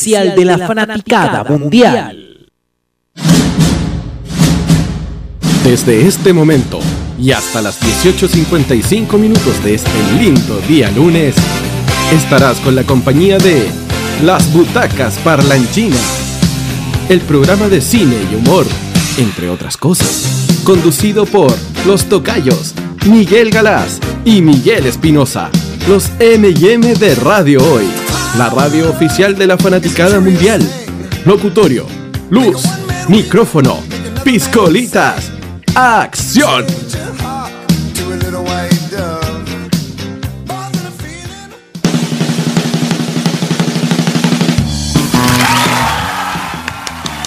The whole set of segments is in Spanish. especial de la fanaticada mundial. Desde este momento y hasta las 18:55 minutos de este lindo día lunes, estarás con la compañía de Las Butacas Parlanchinas, el programa de cine y humor, entre otras cosas, conducido por los tocayos Miguel Galaz y Miguel Espinosa, los M&M de Radio Hoy, la radio oficial de la fanaticada mundial. Locutorio, luz, micrófono, piscolitas, ¡acción!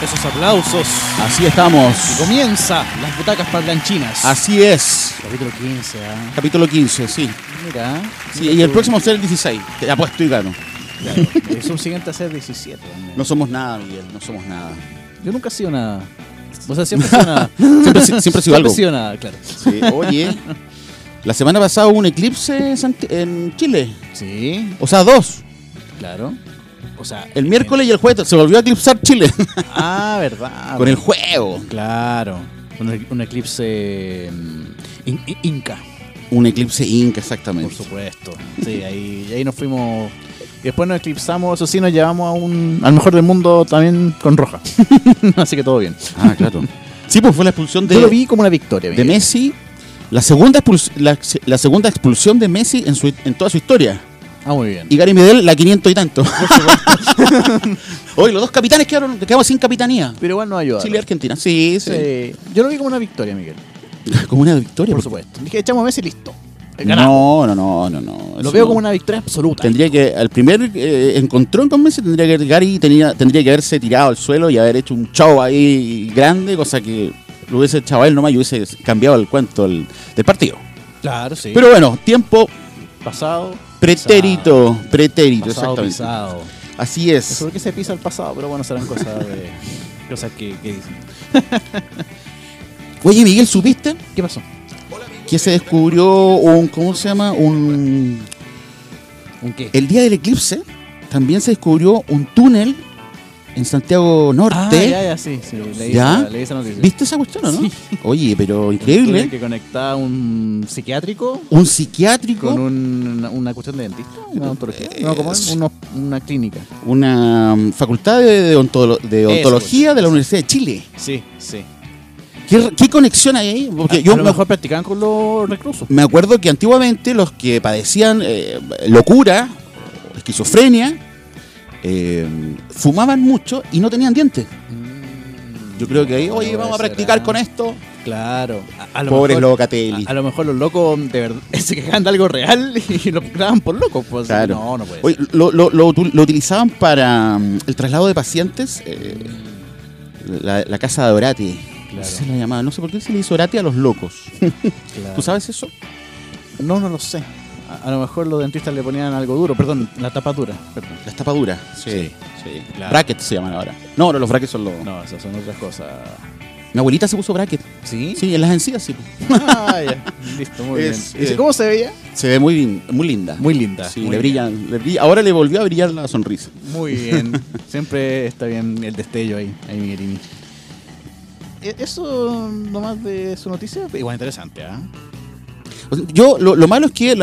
Esos aplausos. Así estamos. Y comienza Las Butacas Parlanchinas. Así es. Capítulo 15, ¿eh? Capítulo 15, sí. Mira. Sí, mira, y el próximo será el 16. Te apuesto y gano. Claro. El subsiguiente a ser 17. ¿No? No somos nada, Miguel. No somos nada. Yo nunca he sido nada. O sea, siempre he sido nada. Siempre he sido algo. Siempre he sido nada, claro. Sí, oye. La semana pasada hubo un eclipse en Chile. Sí. O sea, dos. Claro. O sea, el miércoles y el jueves se volvió a eclipsar Chile. Ah, verdad. Con el juego. Claro. Un eclipse inca. Un eclipse inca, exactamente. Por supuesto. Sí, ahí nos fuimos. Después nos eclipsamos, eso sí, nos llevamos al mejor del mundo también con roja. Así que todo bien. Ah, claro. Sí, pues fue la expulsión de... Yo lo vi como una victoria. De Messi. La segunda expulsión de Messi en toda su historia. Ah, muy bien. Y Gary Medel, la 500 y tanto. Hoy los dos capitanes quedamos sin capitanía. Pero igual nos ayudaron. Chile y Argentina. Sí, sí, sí. Yo lo vi como una victoria, Miguel. Como una victoria, por supuesto. Dije, echamos a Messi y listo. No. Lo veo como una victoria absoluta. Tendría que, al primer encontrón con Messi, tendría que haberse tirado al suelo y haber hecho un show ahí grande, cosa que lo hubiese echado él nomás y hubiese cambiado el cuento del partido. Claro, sí. Pero bueno, tiempo pasado. Pretérito, pasado, exactamente. Pisado. Así es. ¿Por qué se pisa el pasado? Pero bueno, serán cosas de cosas que dicen. Oye, Miguel, ¿supiste? ¿Qué pasó? Que se descubrió ¿cómo se llama? ¿Un qué? El día del eclipse también se descubrió un túnel en Santiago Norte. Ah, ya, sí. Leí esa noticia. ¿Viste esa cuestión o no? Sí. Oye, pero increíble. Que conectaba un psiquiátrico. ¿Un psiquiátrico? Con una cuestión de dentista. Una clínica. Una facultad de odontología de la Universidad de Chile. Sí, sí. ¿Qué conexión hay ahí? Porque yo a lo mejor practicaban con los reclusos. Me acuerdo que antiguamente los que padecían locura, esquizofrenia, fumaban mucho y no tenían dientes. Yo creo que ahí, oye, vamos a practicar con esto. Claro. Pobres Locatelli. A lo mejor los locos de verdad se quejaban de algo real y lo daban por locos. Pues, claro. No puede ser. Oye, lo utilizaban para el traslado de pacientes, la casa de Orati. Claro. Se la llamaba. No sé por qué se le hizo Orati a los locos. Claro. ¿Tú sabes eso? No lo sé. A lo mejor los dentistas le ponían algo duro, la tapa dura. Las tapaduras, sí. Claro. Brackets se llaman ahora. No, los brackets son los... No, esas son otras cosas. Mi abuelita se puso bracket. ¿Sí? Sí, en las encías, sí. Ah, ya. Listo, muy bien. ¿Cómo se veía? Se ve muy bien, muy linda. Muy linda. Sí, muy le brilla. Ahora le volvió a brillar la sonrisa. Muy bien. Siempre está bien el destello ahí Miguelini. Eso nomás de su noticia, igual interesante, ¿ah? ¿Eh? Yo lo malo es que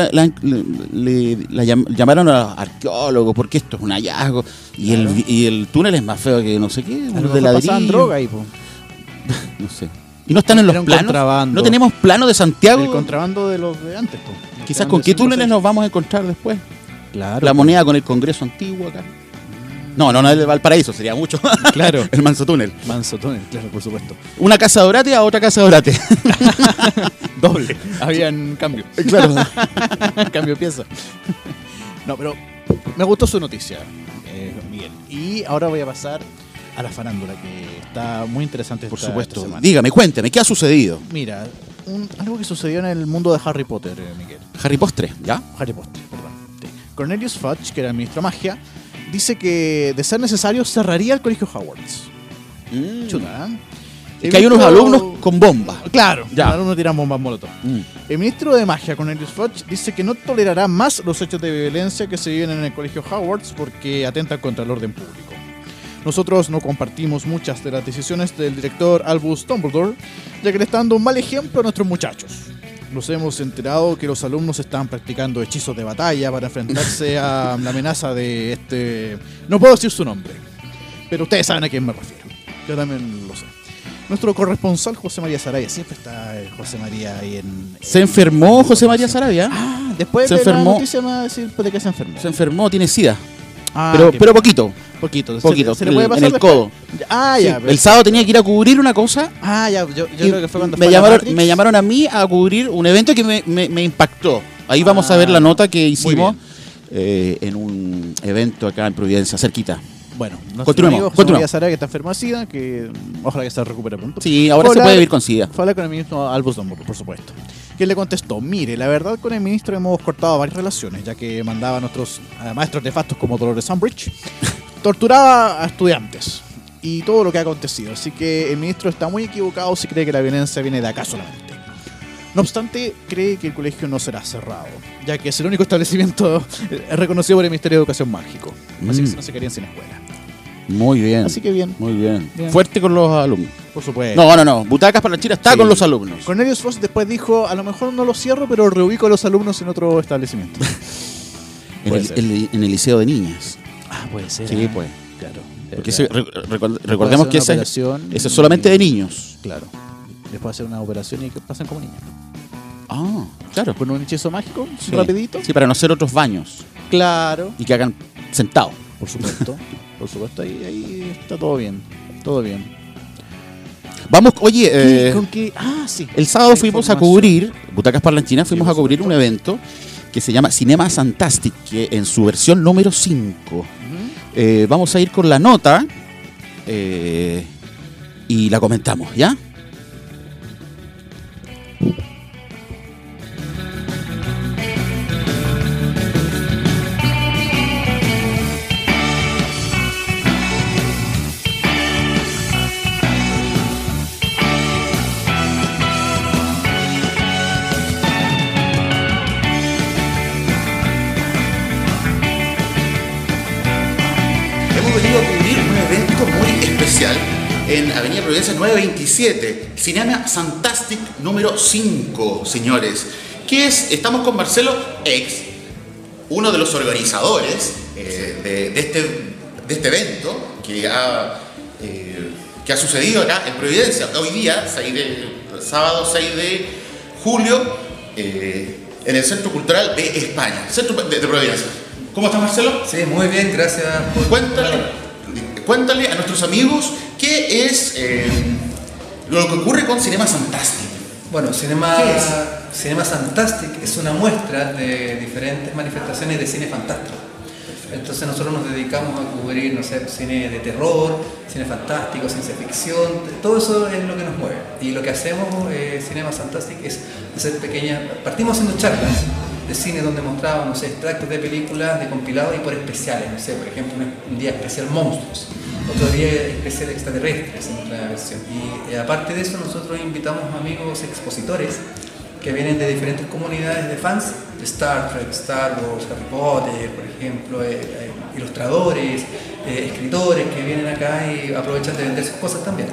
llamaron a los arqueólogos porque esto es un hallazgo y, claro. el túnel es más feo que no sé qué, a lo de pasaban droga ahí, po. No sé. Y no están en los planos. Contrabando. No tenemos plano de Santiago. El contrabando de los de antes, po. Quizás con qué túneles nos vamos a encontrar después. Claro. La moneda con el Congreso antiguo acá. No, el de Valparaíso, sería mucho. Claro. El manso túnel. Manso túnel, claro, por supuesto. Una casa de Orate a otra casa de Orate. Doble. Habían cambio. Claro. Cambio de pieza. No, pero me gustó su noticia, Miguel. Y ahora voy a pasar a la farándula, que está muy interesante. Por supuesto. Esta semana. Dígame, cuénteme, ¿qué ha sucedido? Mira, algo que sucedió en el mundo de Harry Potter, Miguel. Harry Postre, ¿ya? Harry Postre, perdón. Sí. Cornelius Fudge, que era el ministro de magia, dice que, de ser necesario, cerraría el colegio Hogwarts. Chuta, ¿eh? Es que hay unos alumnos con bombas. Claro, los alumnos tiran bombas molotov. El ministro de Magia, Cornelius Fudge, dice que no tolerará más los hechos de violencia que se viven en el colegio Hogwarts porque atentan contra el orden público. Nosotros no compartimos muchas de las decisiones del director Albus Dumbledore, ya que le está dando un mal ejemplo a nuestros muchachos. Nos hemos enterado que los alumnos están practicando hechizos de batalla para enfrentarse a la amenaza de este... No puedo decir su nombre, pero ustedes saben a quién me refiero. Yo también lo sé. Nuestro corresponsal José María Sarabia, siempre está José María ahí en... ¿Se enfermó José María Sarabia? Ah, después de la noticia me va a decir de qué se enfermó. Se enfermó, tiene sida. Ah, pero poquito. Se le puede pasar en el codo. Ah, ya. Sí, el sábado tenía que ir a cubrir una cosa. Ah, ya. Yo creo que fue cuando me llamaron a mí a cubrir un evento que me impactó. Ahí vamos a ver la nota que hicimos en un evento acá en Providencia, cerquita. Bueno, continuemos. José María que está enferma de SIDA, que ojalá que se recupere pronto. Sí, ahora se puede vivir con SIDA. Fue hablar con el ministro Albus Dumbledore, por supuesto. Quien le contestó, mire, la verdad con el ministro hemos cortado varias relaciones, ya que mandaba a nuestros maestros nefastos como Dolores Umbridge, torturaba a estudiantes y todo lo que ha acontecido. Así que el ministro está muy equivocado si cree que la violencia viene de acá solamente. No obstante, cree que el colegio no será cerrado, ya que es el único establecimiento reconocido por el Ministerio de Educación Mágico. Así que no se quedarían sin escuela. Muy bien. Así que bien. Muy bien. Fuerte con los alumnos. Por supuesto. No. Butacas para la chira está con los alumnos. Cornelius Fudge después dijo, a lo mejor no lo cierro, pero reubico a los alumnos en otro establecimiento. en el liceo de niñas. Ah, puede ser. Sí, pues. Claro. Porque recordemos que eso es solamente de niños. Claro. Después hacer una operación y que pasen como niños. Ah, claro. Con un hechizo mágico, rapidito. Sí, para no hacer otros baños. Claro. Y que hagan sentado. Por supuesto. Por supuesto, ahí está todo bien. Todo bien. Vamos, oye. El sábado fuimos a cubrir, Butacas Parlanchinas, fuimos a cubrir un evento que se llama Cinema Fantastic, que en su versión número 5. Vamos a ir con la nota y la comentamos, ¿ya? En Avenida Providencia 927, Cinema Fantastic número 5, señores. ¿Qué es? Estamos con Marcelo X, uno de los organizadores de este evento que ha sucedido acá en Providencia. Hoy día, sábado 6 de julio, en el Centro Cultural de España, Centro de Providencia. ¿Cómo estás, Marcelo? Sí, muy bien, gracias. Cuéntale a nuestros amigos qué es lo que ocurre con Cinema Fantastic. Bueno, Cinema Fantastic es una muestra de diferentes manifestaciones de cine fantástico. Entonces nosotros nos dedicamos a cubrir, no sé, cine de terror, cine fantástico, ciencia ficción, todo eso es lo que nos mueve. Y lo que hacemos Cinema Fantastic es hacer pequeñas... Partimos haciendo charlas de cine donde mostraban, no sé, extractos de películas, de compilados y por especiales, no sé, por ejemplo, un día especial monstruos, otro día especial extraterrestres en otra versión. Y aparte de eso, nosotros invitamos amigos expositores que vienen de diferentes comunidades de fans, de Star Trek, Star Wars, Harry Potter, por ejemplo, ilustradores, escritores que vienen acá y aprovechan de vender sus cosas también.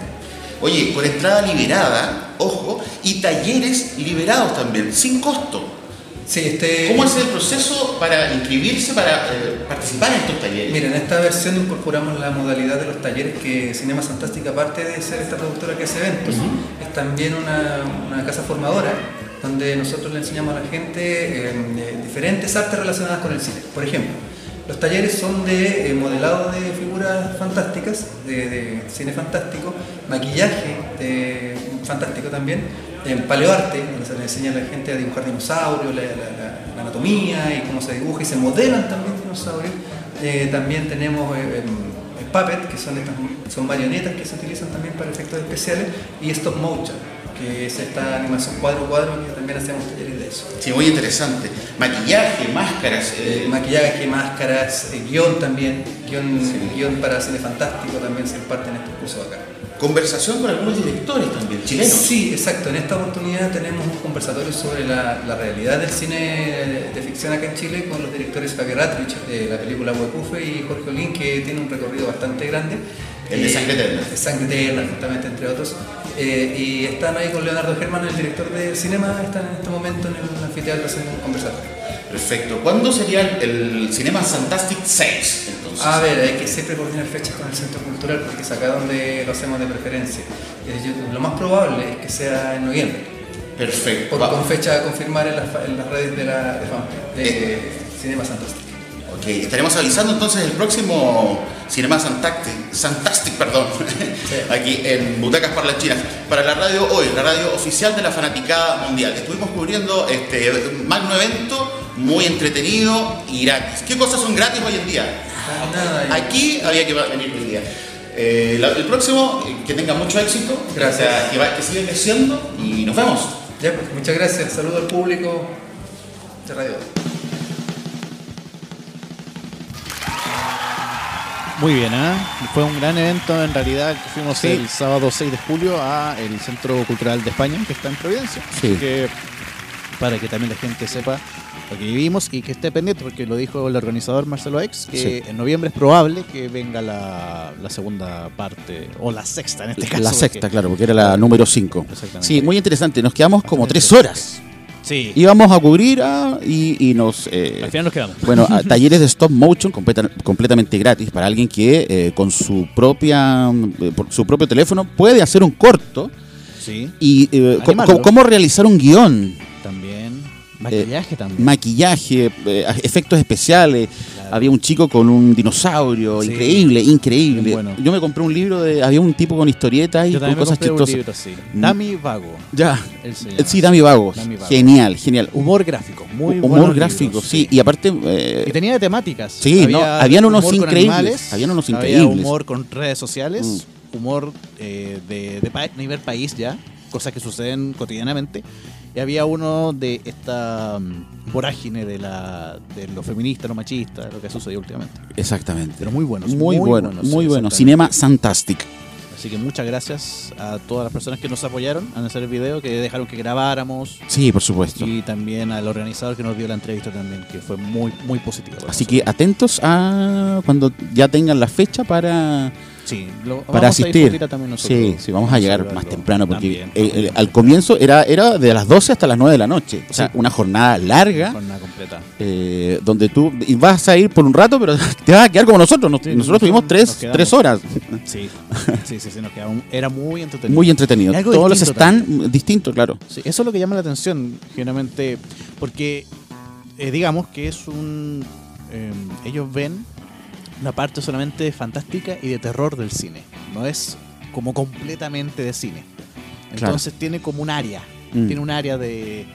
Oye, con entrada liberada, ojo, y talleres liberados también, sin costo. Sí, ¿cómo es el proceso para inscribirse, para participar en estos talleres? Mira, en esta versión incorporamos la modalidad de los talleres que Cinema Fantastic, aparte de ser esta productora que hace eventos, es también una casa formadora donde nosotros le enseñamos a la gente diferentes artes relacionadas con el cine. Por ejemplo, los talleres son de modelado de figuras fantásticas, de cine fantástico, maquillaje fantástico también, en paleoarte, donde se le enseña a la gente a dibujar dinosaurios, la anatomía y cómo se dibuja y se modelan también dinosaurios. También tenemos puppet, que son marionetas que se utilizan también para efectos especiales, y stop motion, que es esta animación cuadro a cuadro, que también hacemos talleres de eso. Sí, muy interesante. Maquillaje, máscaras. Guión también. guión para Cine Fantástico también se imparte en estos cursos acá. Conversación con algunos directores también, chilenos. Sí, exacto. En esta oportunidad tenemos un conversatorio sobre la realidad del cine de ficción acá en Chile con los directores Javier Atrich de la película Huecufe y Jorge Olín, que tiene un recorrido bastante grande. El de Sangre Terra. Sangre Terra, justamente, entre otros. Y están ahí con Leonardo Germán, el director de cinema, están en este momento en el anfiteatro haciendo un conversatorio. Perfecto. ¿Cuándo sería el Cinema Fantastic 6, entonces? A ver, hay que siempre coordinar fechas con el Centro Cultural, porque es acá donde lo hacemos de preferencia. Lo más probable es que sea en noviembre. Perfecto. Con fecha a confirmar en las redes de Cinema Fantastic. Ok, estaremos avisando entonces el próximo Cinema Fantastic, perdón, sí, aquí en Butacas Parlanchinas, para la Radio Hoy, la radio oficial de la fanaticada mundial. Estuvimos cubriendo este magno evento, muy entretenido y gratis. ¿Qué cosas son gratis hoy en día? Nada. Aquí había que venir hoy día. El próximo, que tenga mucho éxito. Gracias. Que siga creciendo y nos vemos. Ya, pues, muchas gracias. Saludos al público de Radio. Muy bien, ¿eh? Fue un gran evento en realidad que fuimos el sábado 6 de julio al Centro Cultural de España, que está en Providencia. Sí. Que, para que también la gente sepa lo que vivimos y que esté pendiente, porque lo dijo el organizador Marcelo X, que en noviembre es probable que venga la segunda parte, o la sexta en este caso. La sexta, porque, claro, porque era la número 5. Sí, muy interesante. Nos quedamos como 3 horas. Sí. Íbamos a cubrir al final nos quedamos. Bueno, talleres de stop motion completamente gratis para alguien que con su propio teléfono puede hacer un corto. Sí. Y cómo realizar un guión. También. Maquillaje también. Maquillaje, efectos especiales. Claro. Había un chico con un dinosaurio, increíble. Bueno. Yo me compré un libro había un tipo con historietas y con cosas chistosas. Dami Vago. Ya. Sí, Dami Vago. Genial. Humor gráfico, muy bueno. Humor gráfico, sí. Y aparte. Y tenía temáticas. Sí, habían unos increíbles. Había humor con redes sociales, humor de nivel país ya, cosas que suceden cotidianamente. Y había uno de esta vorágine de lo feminista, lo machista, lo que ha sucedido últimamente. Exactamente. Pero muy buenos. Muy bueno. Cinema Fantastic. Así que muchas gracias a todas las personas que nos apoyaron en hacer el video, que dejaron que grabáramos. Sí, por supuesto. Y también al organizador que nos dio la entrevista también, que fue muy, muy positivo. Así que atentos a cuando ya tengan la fecha para... Sí, para asistir. Sí, vamos a llegar más temprano porque al comienzo era de las 12 hasta las 9 de la noche. O sea, una jornada larga. Una jornada completa. Donde tú vas a ir por un rato, pero te vas a quedar como nosotros. Nosotros tuvimos 3 horas. Sí, nos quedamos. Era muy entretenido. Todos los están distintos, claro. Sí, eso es lo que llama la atención, generalmente, porque digamos que es un. Ellos ven una parte solamente fantástica y de terror del cine. No es como completamente de cine. Entonces tiene como un área. Tiene un área de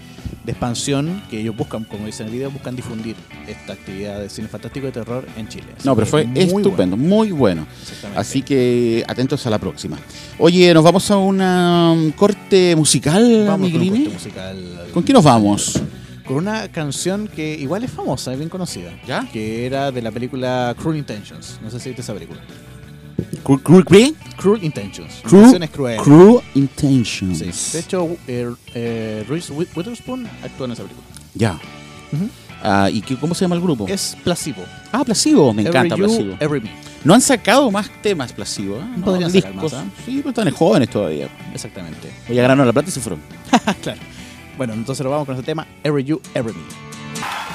expansión que ellos buscan, como dicen en el video, buscan difundir esta actividad de cine fantástico y de terror en Chile. Así pero fue estupendo, muy bueno. Así que atentos a la próxima. Oye, nos vamos a un corte musical. Vamos con un corte musical. ¿Con qué nos vamos? Con una canción que igual es famosa, es bien conocida. ¿Ya? Que era de la película Cruel Intentions. No sé si viste esa película. Cruel Intentions. Intenciones crueles. Cruel Intentions. Sí. De hecho, Reese Witherspoon actúa en esa película. Ya. ¿Y cómo se llama el grupo? Es Placebo. Ah, Placebo. Me encanta Placebo. No han sacado más temas Placebo. No podrían sacar más. Sí, pero están jóvenes todavía. Exactamente. O ya ganaron la plata y se fueron. Claro. Bueno, entonces nos vamos con este tema, Every You, Every Me.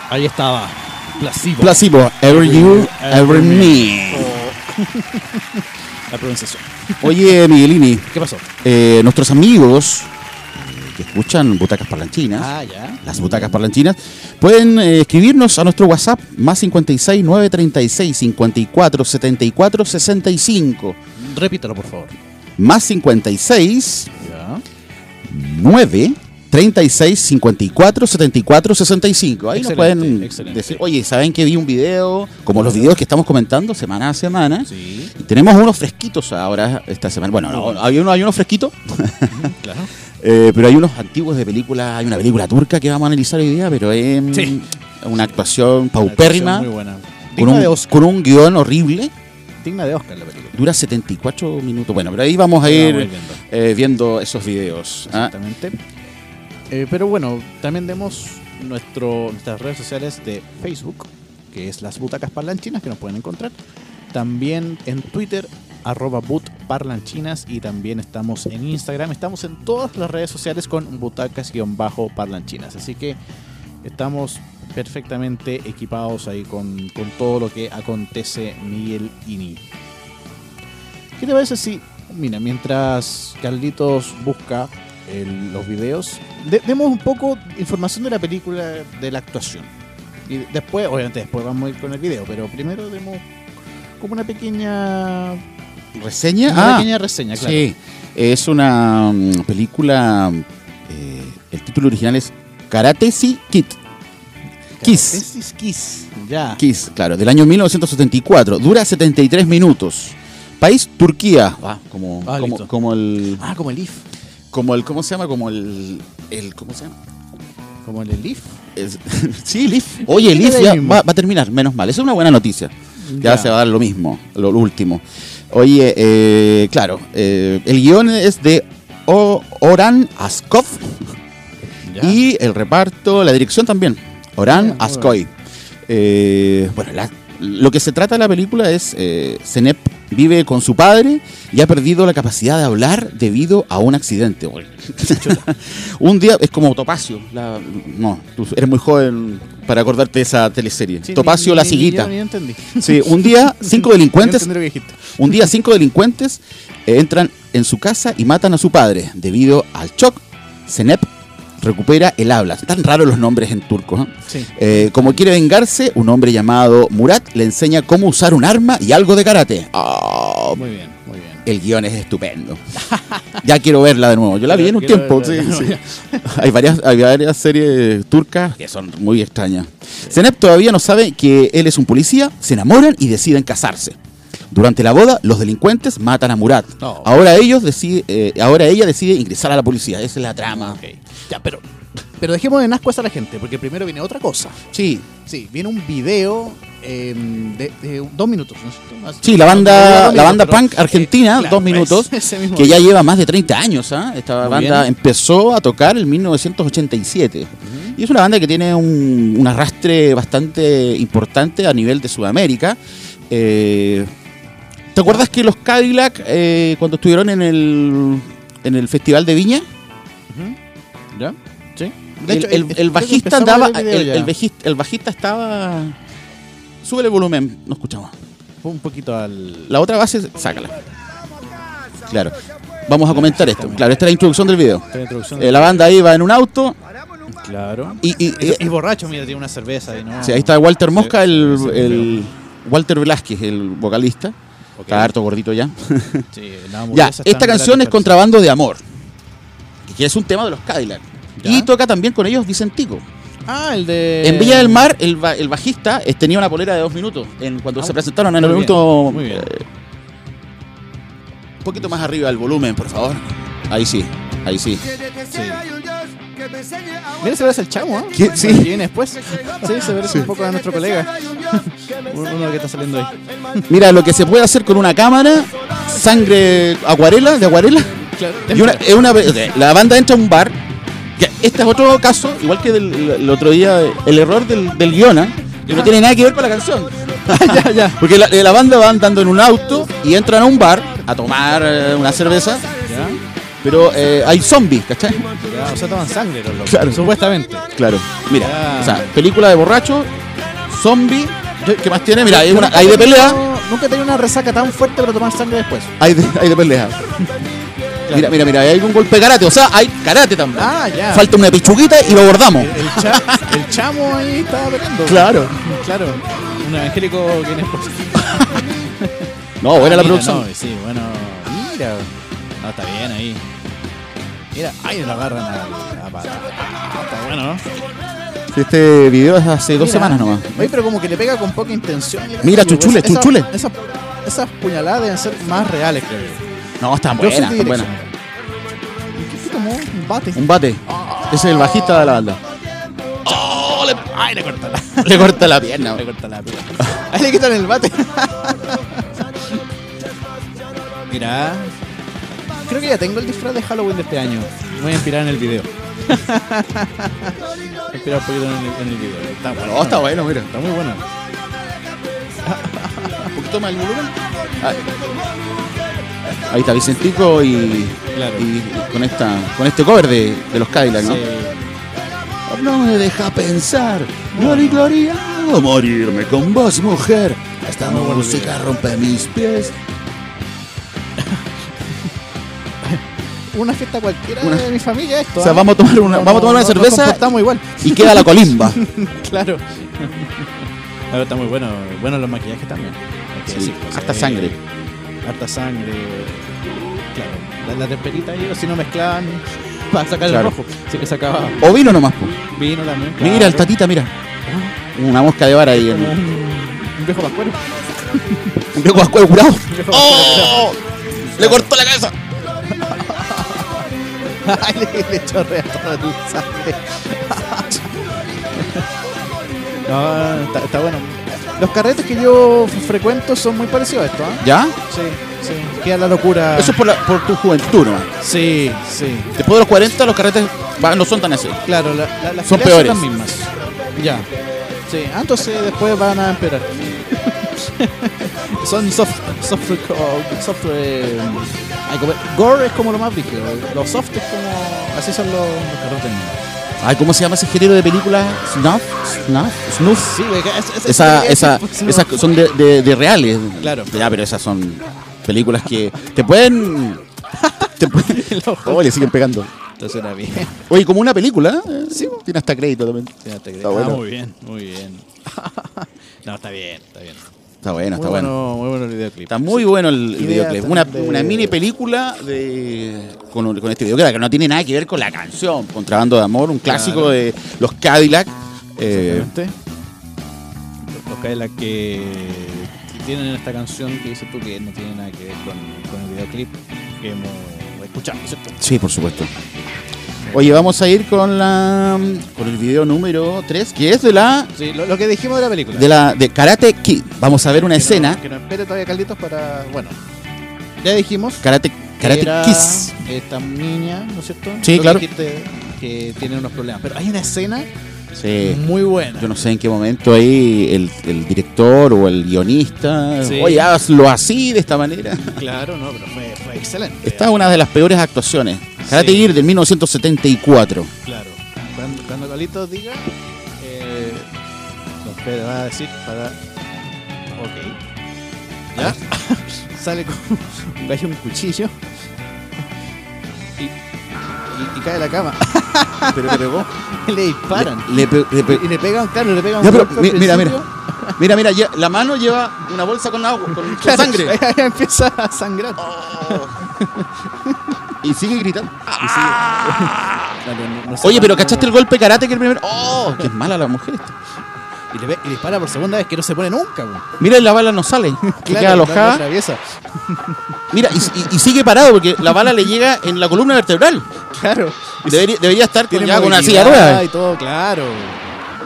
Ahí estaba, Placebo, Every You, Every Me. La pronunciación. Oye, Miguelini. ¿Qué pasó? Nuestros amigos que escuchan Butacas Parlanchinas, las Butacas Parlanchinas, pueden escribirnos a nuestro WhatsApp, más 56 936 54 74 65. Repítalo, por favor. Más 56 9... 36, 54, 74, 65. Ahí excelente, nos pueden decir, oye, ¿saben que vi un video? Como los videos que estamos comentando semana a semana. Sí. Y tenemos unos fresquitos ahora esta semana. Bueno, hay uno fresquito. Claro. Pero hay unos antiguos de películas. Hay una película turca que vamos a analizar hoy día, pero es una actuación paupérrima. Muy buena. con un guión horrible. Digna de Oscar la película. Dura 74 minutos. Bueno, pero ahí vamos a ir viendo esos videos. Exactamente. Pero bueno, también vemos nuestras redes sociales de Facebook, que es Las Butacas Parlanchinas, que nos pueden encontrar. También en Twitter, @butparlanchinas, y también estamos en Instagram. Estamos en todas las redes sociales con butacas-parlanchinas. Así que estamos perfectamente equipados ahí con todo lo que acontece, Miguel Ini. ¿Qué te parece si, mira, mientras Carlitos busca los videos, demos un poco información de la película, de la actuación? Y después, obviamente después vamos a ir con el video, pero primero demos como una pequeña reseña. Una pequeña reseña, claro. Sí, es una película, el título original es Karate Kid. Kiss. Ya. Kiss, claro, del año 1974. Dura 73 minutos. País, Turquía. Como el IF. ¿Cómo se llama? ¿Como el IF? Sí, el IF. Oye, el IF ya va a terminar, menos mal. Esa es una buena noticia. Ya se va a dar lo mismo, lo último. Oye, claro, el guión es de Orhan Aksoy. Y el reparto, la dirección también. Orhan Aksoy. Bueno, lo que se trata de la película es Cenep vive con su padre y ha perdido la capacidad de hablar debido a un accidente. Un día, es como Topacio. No, tú eres muy joven para acordarte de esa teleserie. Sí, Topacio, la ciguita. Sí, un día cinco delincuentes entran en su casa y matan a su padre. Debido al shock, Cenep recupera el habla. Tan raros los nombres en turco, ¿no? Sí. Como quiere vengarse, un hombre llamado Murat le enseña cómo usar un arma y algo de karate. Oh, muy bien, muy bien. El guión es estupendo. Ya quiero verla de nuevo. Yo la vi en un tiempo. Sí. Hay varias series turcas que son muy extrañas. Sí. Cenep todavía no sabe que él es un policía, se enamoran y deciden casarse. Durante la boda, los delincuentes matan a Murat. No. Ahora ella decide ingresar a la policía. Esa es la trama. Okay. Ya, pero dejemos en ascuas a la gente, porque primero viene otra cosa. Sí, viene un video de 2 minutos. ¿No? Sí, la banda punk argentina, claro, 2 minutos, que ya lleva más de 30 años. Esta muy banda bien. Empezó a tocar en 1987. Uh-huh. Y es una banda que tiene un arrastre bastante importante a nivel de Sudamérica. ¿Te acuerdas que los Cadillacs, cuando estuvieron en el Festival de Viña? Uh-huh. ¿Ya? Sí. De hecho, el bajista andaba. El bajista estaba. Súbele el volumen, no escuchamos. Un poquito al. La otra base, sácala. Claro. Vamos a comentar esto. Claro, esta es la introducción del video. La banda ahí va en un auto. Claro. Y borracho, mira, tiene una cerveza ahí, ¿no? Sí, ahí está Walter Mosca, el Walter Velázquez, el vocalista. Okay. Está harto gordito ya. Sí, ya, esta canción es Contrabando de Amor, que es un tema de los Cadillac. ¿Ya? Y toca también con ellos Vicentico. Ah, el de... En Villa del Mar, el bajista tenía una polera de 2 minutos cuando se presentaron en el minuto... Muy bien. Un poquito más arriba el volumen, por favor. Ahí sí. Mira, se parece el chamo, ¿eh? ¿Qué? Sí. Que viene después. Sí, se parece un poco a nuestro colega. Uno que está saliendo ahí. Mira, lo que se puede hacer con una cámara, sangre de acuarela. Claro. Y la banda entra a un bar. Este es otro caso, igual que el otro día, el error del guion, que no tiene nada que ver con la canción. Ya. Porque la banda va andando en un auto y entran a un bar a tomar una cerveza. Ya. Pero hay zombies, ¿cachai? Ya, o sea, toman sangre los locos, claro. Supuestamente. Claro, mira, ya. O sea, película de borracho, zombie, ¿qué más tiene? Mira, hay de pelea. Nunca he tenido una resaca tan fuerte para tomar sangre después. Hay de pelea. Claro. Mira, hay un golpe de karate, o sea, hay karate también. Ah, ya. Falta una pichuguita y lo abordamos. El chamo ahí estaba peleando. Claro. Un evangélico que no es posible. No, buena la producción. No, sí, bueno. Mira. No, está bien ahí. Mira, ahí lo agarran a pata. Está bueno, ¿no? Este video es hace 2 semanas nomás. Oye, pero como que le pega con poca intención. Mira, chuchules. Esas puñaladas deben ser más reales, creo yo. No, están buenas. ¿Qué tomó? ¿Un bate? Ese es el bajista de la banda. ¡Oh! ¡Ay, le cortala! Le corta la pierna. Le corta la pierna. Ahí le quitan el bate. Mira. Creo que ya tengo el disfraz de Halloween de este año. Me voy a inspirar en el video. Inspirar un poquito en el video. Está bueno. Está bueno, mira. Está muy bueno. Un poquito más el volumen. Ahí está Vicentico y, claro, y con este cover de los Cadillacs, ¿no? Sí. No me deja pensar, gloria, gloria, morirme con vos, mujer. Esta música rompe mis pies. Una fiesta cualquiera de mi familia esto. O sea, vamos a tomar una cerveza. Estamos igual. Y queda la colimba. Claro. Pero está muy bueno. Bueno, los maquillajes también. Sí, decir, pues, harta sangre. Harta sangre. Claro. La temperita ahí, si no mezclaban para sacar, claro, el rojo. Así que sacaba. O vino nomás, pues. Vino también. Claro. Mira, el tatita, mira. Una mosca de vara ahí. Un viejo pascuero. Un viejo pascuero curado. ¡Oh! Le cortó la cabeza. Ay, le chorrea todo el sangre. No, está bueno. Los carretes que yo frecuento son muy parecidos a esto, ¿eh? ¿Ya? Sí, sí. Queda la locura. Eso es por tu juventud, ¿no? Sí, sí. Después de los 40 los carretes no son tan así. Claro, las son peores. Son las mismas. Ya. Sí, entonces después van a empeorar. Son software. Gore es como lo más rígido. Los soft es como. Así son los carretes. Ay, ¿cómo se llama ese género de películas? Snuff. Sí, esas son de reales. Claro. Ya, pero esas son películas que te pueden. Oh, le siguen pegando. Entonces era bien. Oye, como una película. Sí, tiene hasta crédito también. Tiene hasta crédito. Está bueno. Muy bien, muy bien. No, está bien, está bien. Está bueno, está bueno. Muy bueno el videoclip. Está muy bueno el videoclip. Una mini película con este videoclip que no tiene nada que ver con la canción. Contrabando de amor, un clásico, claro, de los Cadillacs. Los Cadillacs que tienen esta canción que dices tú que no tiene nada que ver con el videoclip que hemos escuchado, ¿cierto? Sí, por supuesto. Oye, vamos a ir con el video número 3, que es de la... Sí, lo que dijimos de la película. De Karate Kid. Vamos a ver una escena. Que no espere todavía, Calditos, para... Bueno, ya dijimos... Karate Kiss. Esta niña, ¿no es cierto? Sí, claro. Que tiene unos problemas. Pero hay una escena, sí, muy buena. Yo no sé en qué momento ahí el director o el guionista... Sí. Oye, hazlo así, de esta manera. Claro, no, pero fue excelente. Esta es una de las peores actuaciones. Karate Kid, sí, del 1974. Claro. Cuando Carlitos diga, Pedro va a decir para. Ok. ¿Ya? Sale con un cuchillo y cae a la cama. Pero le pegó. Le disparan. Y le pegan, claro, le pegan. Ya, pero, mira, la mano lleva una bolsa con agua, con claro, sangre. Ahí empieza a sangrar. Oh. Y sigue gritando. ¡Ah! Y sigue... Claro, no. Oye, pero ¿cachaste el golpe karate que el primero? ¡Oh! ¡Qué mala la mujer esta! Y le dispara por segunda vez que no se pone nunca, güey. Mira, y la bala no sale. Que claro, queda alojada. Mira, y sigue parado porque la bala le llega en la columna vertebral. Claro. Debería estar con una silla rueda. Y todo, claro.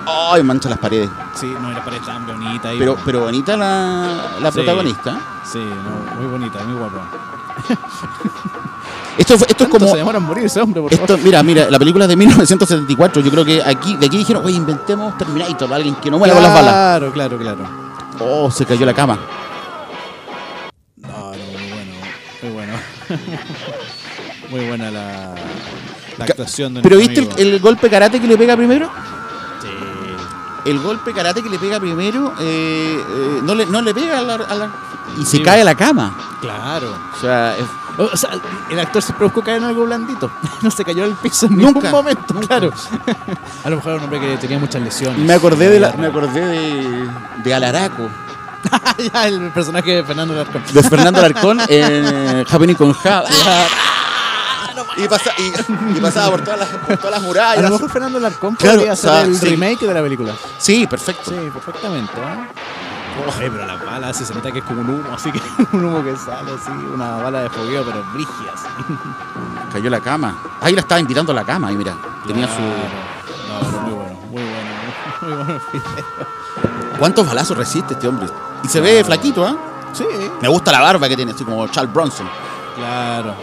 ¡Ay, mancha las paredes! Sí, no, y las paredes tan bonitas. Pero bonita la protagonista. Sí, no, muy bonita, muy guapa. Esto es como. Se demoran morir ese hombre, por favor. Mira, la película es de 1974. Yo creo que de aquí dijeron, oye, inventemos Terminator para alguien que no muera, claro, con las balas. Claro. Oh, se cayó la cama. No, muy bueno. Muy buena la actuación de. Pero viste el golpe karate que le pega primero. El golpe karate que le pega primero no le pega a la y se cae a la cama. Claro. O sea, el actor se provocó caer en algo blandito. No se cayó al piso en ningún momento. Claro. A lo mejor era un hombre que tenía muchas lesiones. Me acordé de Alaraco. Ya, el personaje de Fernando Alarcón. De Fernando Alarcón en Happening con Ja. Y pasaba por todas las murallas. A lo mejor Fernando Alarcón podría, claro, hacer el, sí, remake de la película. Sí, perfecto. Sí, perfectamente, ¿eh? Oye, pero las balas, se nota que es como un humo, así que un humo que sale, así, una bala de fogueo, pero brígidas. Cayó la cama. Ahí la estaba invitando a la cama, y mira, tenía, claro, su... No, muy bueno, muy bueno. Muy buenos fideos. ¿Cuántos balazos resiste este hombre? Y se ve flaquito, ¿ah? ¿Eh? Sí. Me gusta la barba que tiene, así como Charles Bronson. Claro.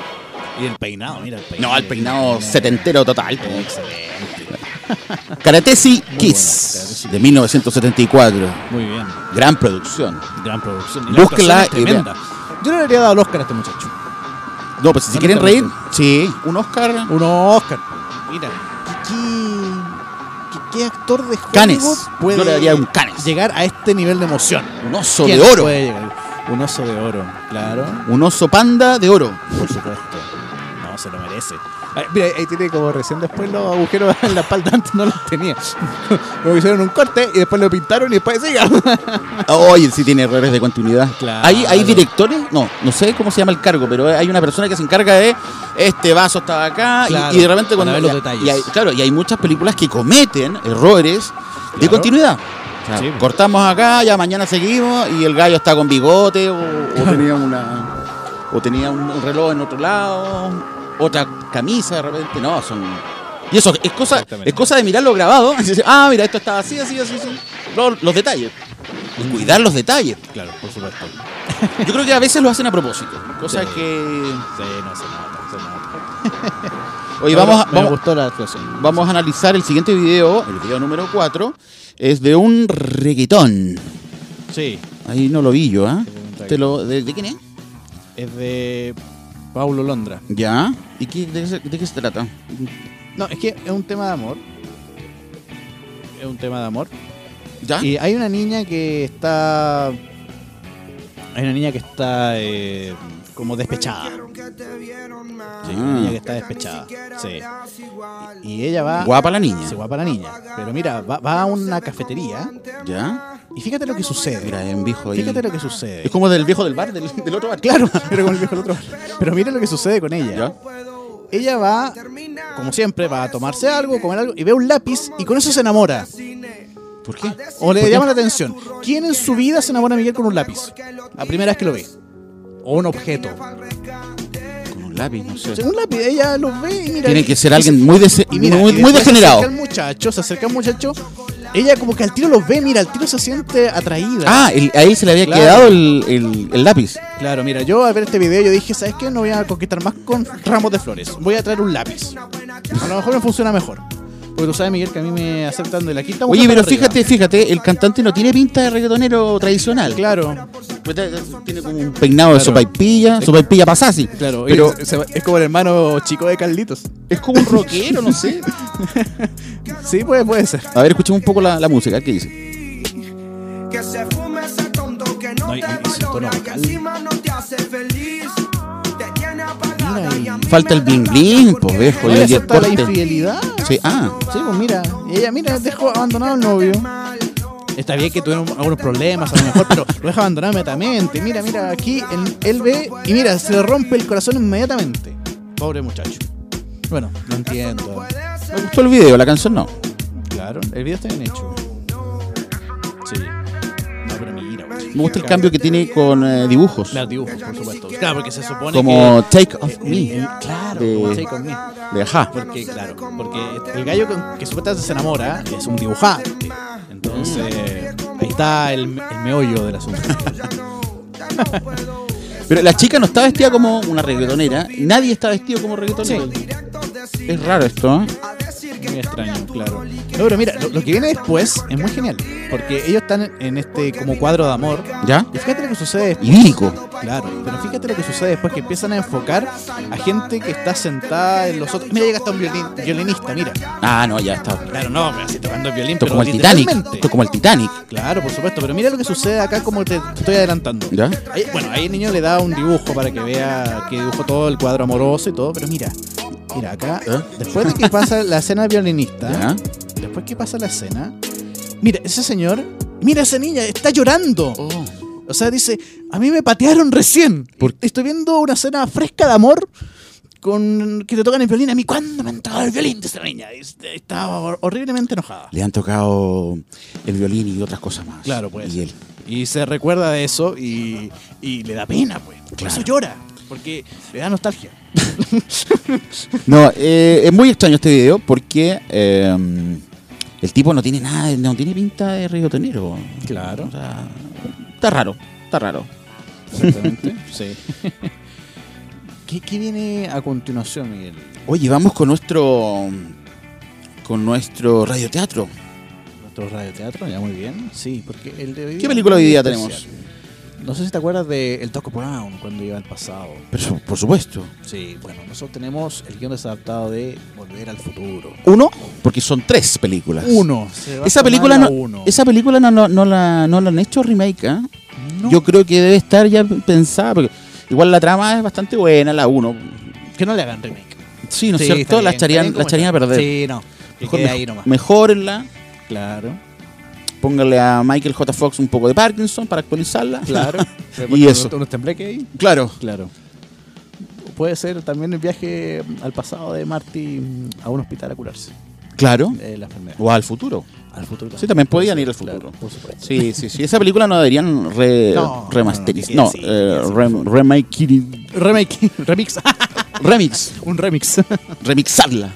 Y el peinado, mira el peinado. No, el peinado setentero total. Excelente. Karatesi Kiss, bueno, de 1974. Muy bien. Gran producción. Gran producción. Y búsquela. Yo no le habría dado el Oscar a este muchacho. No, pues si se quieren reír, sí. Un Oscar. Un Oscar. Mira. ¿Qué actor de Hollywood Canes puede, yo le daría un Canes, llegar a este nivel de emoción? Un oso de oro. Puede llegar? Un oso de oro, claro. Un oso panda de oro. Por supuesto. No, se lo merece. Ay, mira, ahí tiene como recién después los agujeros en la espalda, antes no los tenía. Lo hicieron un corte y después lo pintaron y después siga. Oye, sí tiene errores de continuidad. Claro. ¿Hay directores? No, no sé cómo se llama el cargo, pero hay una persona que se encarga de este vaso estaba acá, claro, y de repente cuando... Los detalles. Y hay muchas películas que cometen errores, claro, de continuidad. O sea, sí. Cortamos acá, ya mañana seguimos y el gallo está con bigote o tenía una... O tenía un reloj en otro lado, otra camisa de repente. No, son... Y eso es cosa de mirarlo grabado. Y decir, ah, mira, esto estaba así, así, así, así. Los detalles. Y cuidar los detalles. Claro, por supuesto. Yo creo que a veces lo hacen a propósito. Cosa sí, que... Sí, no, se nota. Oye, me gustó la actuación. Vamos a analizar el siguiente video. El video número 4 es de un reggaetón. Sí. Ahí no lo vi yo, ¿ah? ¿Eh? ¿De quién es? Es de Paulo Londra. ¿Ya? ¿Y de qué se trata? No, es que es un tema de amor. Es un tema de amor. ¿Ya? Y hay una niña que está... como despechada. Sí, una niña que está despechada. Sí. Y ella va... Guapa la niña. Sí, guapa la niña. Pero mira, va a una cafetería. ¿Ya? Y fíjate lo que sucede. Mira, hay un viejo ahí. Fíjate lo que sucede. Es como del viejo del bar, del otro bar. Claro, pero como el viejo del otro bar. Pero mira lo que sucede con ella. ¿Ya? Ella va, como siempre, va a tomarse algo, comer algo, y ve un lápiz, y con eso se enamora. ¿Por qué? O le llama la atención. ¿Quién en su vida se enamora a Miguel con un lápiz? La primera vez que lo ve. O un objeto. Con un lápiz, no sé. Un lápiz, ella lo ve y mira. Tiene que ser alguien muy degenerado. Se acerca al muchacho. Ella como que al tiro los ve, mira, al tiro se siente atraída. Ah, a él se le había quedado el lápiz. Claro, mira, yo al ver este video yo dije, ¿sabes qué? No voy a conquistar más con ramos de flores. Voy a traer un lápiz. A lo mejor me funciona mejor. Porque tú sabes, Miguel, que a mí me aceptan de la quinta. Oye, pero fíjate, el cantante no tiene pinta de reggaetonero tradicional. Claro. Tiene como un peinado de sopaipilla pasasi. Claro, pero es como el hermano chico de Carlitos. Es como un rockero, no sé. Sí, puede ser. A ver, escuchemos un poco la música, ¿qué dice? Que se fume ese tonto que no te valora, que encima no te hace feliz. Falta el bling bling, pues viejo. ¿Y acepta la infidelidad? Sí, sí, pues mira. Y ella, mira, dejó abandonado al novio. Está bien que tuvieron algunos problemas, a lo mejor, pero lo deja abandonado inmediatamente. Mira, aquí él ve y mira, se le rompe el corazón inmediatamente. Pobre muchacho. Bueno, no entiendo. Me gustó el video, la canción no. Claro, el video está bien hecho. Sí. Me gusta el cambio que tiene con dibujos. Claro, dibujos, por supuesto. Claro, porque se supone como que... Take On Me. Claro, como Take On Me. De ajá. Porque el gallo que supuestamente se enamora es un dibujante. Entonces, ahí está el meollo del asunto. Pero la chica no está vestida como una reggaetonera. Nadie está vestido como reggaetonero. Sí. Es raro esto, ¿eh? Muy extraño, claro. No, pero mira, lo que viene después es muy genial. Porque ellos están en este como cuadro de amor. ¿Ya? Y fíjate lo que sucede después. Lírico. Claro, pero fíjate lo que sucede después, que empiezan a enfocar a gente que está sentada en los otros. Mira, llega hasta un violinista, mira. Ah, no, ya está. Claro, no, me estoy tocando el violín. Esto como el Titanic. Claro, por supuesto, pero mira lo que sucede acá, como te estoy adelantando. ¿Ya? Ahí el niño le da un dibujo para que vea que dibujó todo el cuadro amoroso y todo, pero mira acá, después de que pasa la escena violinista, ¿ya? Mira, ese señor, mira esa niña, está llorando. Oh. O sea, dice, a mí me patearon recién. Estoy viendo una escena fresca de amor con que te tocan el violín. A mí, ¿cuándo me han tocado el violín de esa niña? Estaba horriblemente enojada. Le han tocado el violín y otras cosas más. Claro, pues. Y se recuerda de eso y le da pena, pues. Claro. Por eso llora, porque le da nostalgia. No, es muy extraño este video porque El tipo no tiene nada, no tiene pinta de rigotonero. Claro. O sea, está raro, está raro. Exactamente, sí. ¿Qué viene a continuación, Miguel? Oye, vamos con nuestro radioteatro. ¿Nuestro radioteatro? Ya, muy bien. Sí, porque el de hoy. ¿Qué película hoy día tenemos? No sé si te acuerdas de El Taco Brown, cuando iba al pasado. Pero, por supuesto. Sí, bueno, nosotros tenemos el guión desadaptado de Volver al Futuro. ¿Uno? Porque son tres películas. Uno. Esa película no la han hecho remake, ¿eh? No. Yo creo que debe estar ya pensada, porque igual la trama es bastante buena, la uno. Que no le hagan remake. Sí, ¿no es cierto? La echarían a perder. Sí, no. Mejórenla. Claro. Póngale a Michael J. Fox un poco de Parkinson para actualizarla. Claro. Y eso. ¿Unos tembleques ahí? Claro. Claro. Puede ser también el viaje al pasado de Marty a un hospital a curarse. Claro. La enfermedad. O al futuro. Al futuro también. Sí, también podían ir al futuro. Claro, por supuesto. Sí, sí, sí. Esa película no deberían remasterizar. No, remix. Un remix. Remixarla,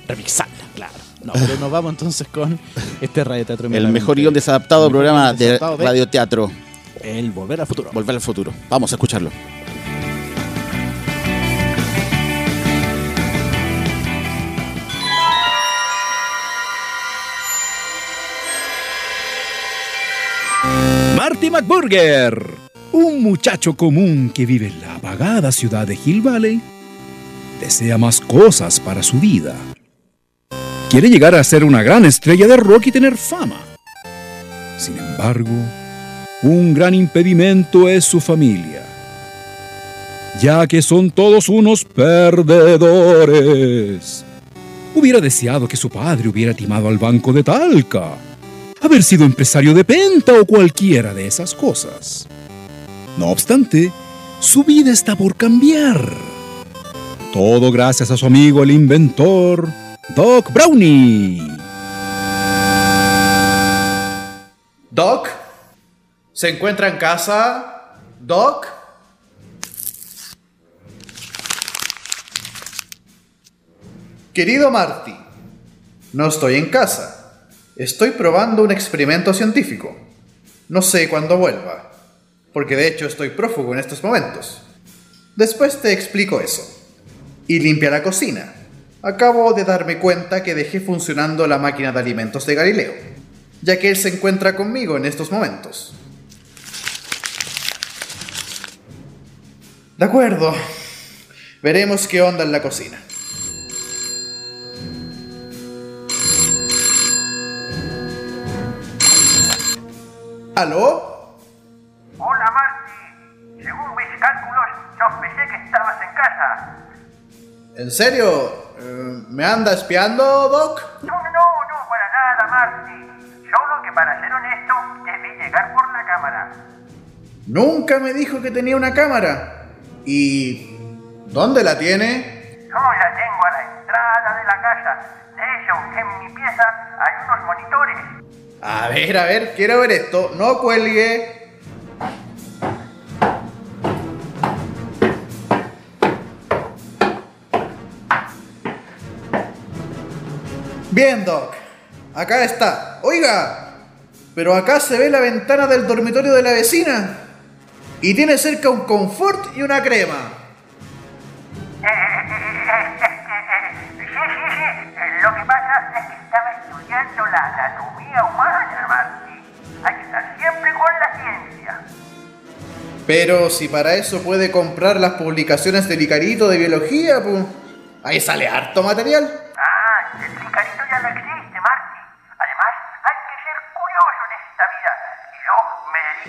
claro. No, pero nos vamos entonces con este radioteatro. El mejor guión desadaptado, el programa desadaptado de radioteatro. El Volver al Futuro. Volver al Futuro. Vamos a escucharlo. Marty McBurger, un muchacho común que vive en la apagada ciudad de Hill Valley, desea más cosas para su vida. Quiere llegar a ser una gran estrella de rock y tener fama. Sin embargo, un gran impedimento es su familia, ya que son todos unos perdedores. Hubiera deseado que su padre hubiera timado al Banco de Talca, haber sido empresario de Penta o cualquiera de esas cosas. No obstante, su vida está por cambiar. Todo gracias a su amigo el inventor Doc Brownie. ¿Doc? ¿Se encuentra en casa? ¿Doc? Querido Marty, no estoy en casa. Estoy probando un experimento científico. No sé cuándo vuelva, porque de hecho estoy prófugo en estos momentos. Después te explico eso. Y limpia la cocina. Acabo de darme cuenta que dejé funcionando la máquina de alimentos de Galileo, ya que él se encuentra conmigo en estos momentos. De acuerdo. Veremos qué onda en la cocina. ¿Aló? Hola, Marty. Según mis cálculos, sospechaba que estabas en casa. ¿En serio? ¿Me anda espiando, Doc? No, para nada, Marty. Solo que, para ser honesto, te vi llegar por la cámara. Nunca me dijo que tenía una cámara. ¿Y dónde la tiene? Yo la tengo a la entrada de la casa. De hecho, en mi pieza hay unos monitores. A ver, quiero ver esto. No cuelgue. Bien, Doc. Acá está. Oiga, pero acá se ve la ventana del dormitorio de la vecina. Y tiene cerca un confort y una crema. Sí. Lo que pasa es que estaba estudiando la anatomía humana, Marty. Hay que estar siempre con la ciencia. Pero si para eso puede comprar las publicaciones del Icarito de biología, pues ahí sale harto material.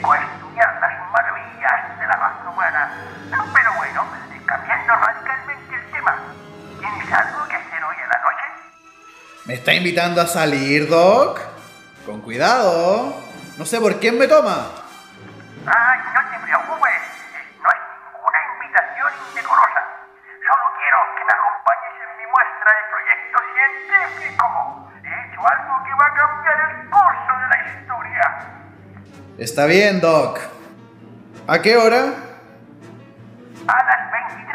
A estudiar las maravillas de la raza humana. Pero bueno, cambiando radicalmente el tema, ¿tienes algo que hacer hoy en la noche? ¿Me está invitando a salir, Doc? Con cuidado. No sé por quién me toma. Ay, no te preocupes. No es ninguna invitación indecorosa. Solo quiero que me acompañes en mi muestra de proyecto científico. He hecho algo que va a cambiar el curso de la historia. Está bien, Doc. ¿A qué hora? A las 23:30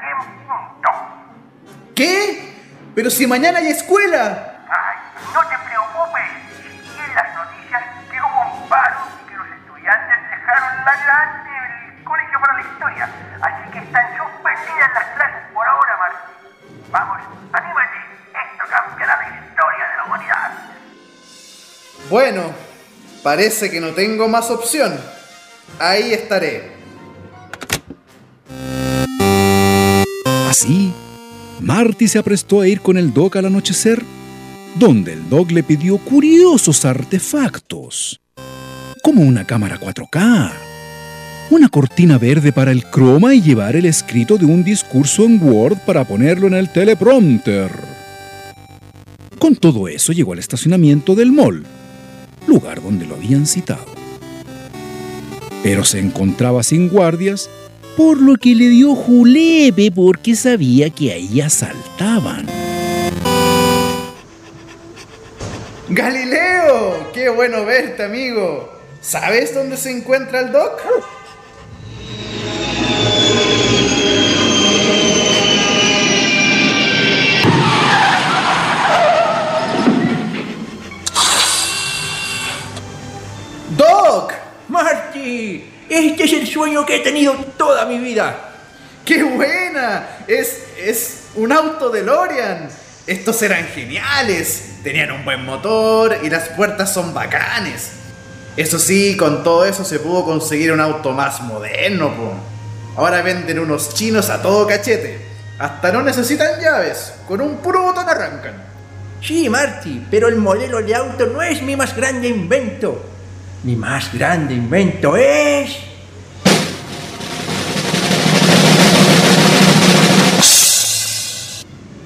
en punto. ¿Qué? Pero si mañana hay escuela. Ay, no te preocupes. Bueno, parece que no tengo más opción. Ahí estaré. Así, Marty se aprestó a ir con el Doc al anochecer, donde el Doc le pidió curiosos artefactos, como una cámara 4K, una cortina verde para el croma y llevar el escrito de un discurso en Word para ponerlo en el teleprompter. Con todo eso llegó al estacionamiento del mall, lugar donde lo habían citado. Pero se encontraba sin guardias, por lo que le dio julepe porque sabía que ahí asaltaban. ¡Galileo! ¡Qué bueno verte, amigo! ¿Sabes dónde se encuentra el Doc? ¡Doc! ¡Marty! ¡Este es el sueño que he tenido toda mi vida! ¡Qué buena! Es un auto DeLorean. Estos eran geniales. Tenían un buen motor y las puertas son bacanes. Eso sí, con todo eso se pudo conseguir un auto más moderno, po. Ahora venden unos chinos a todo cachete. Hasta no necesitan llaves. Con un puro botón arrancan. Sí, Marty, pero el modelo de auto no es mi más grande invento. Mi más grande invento es...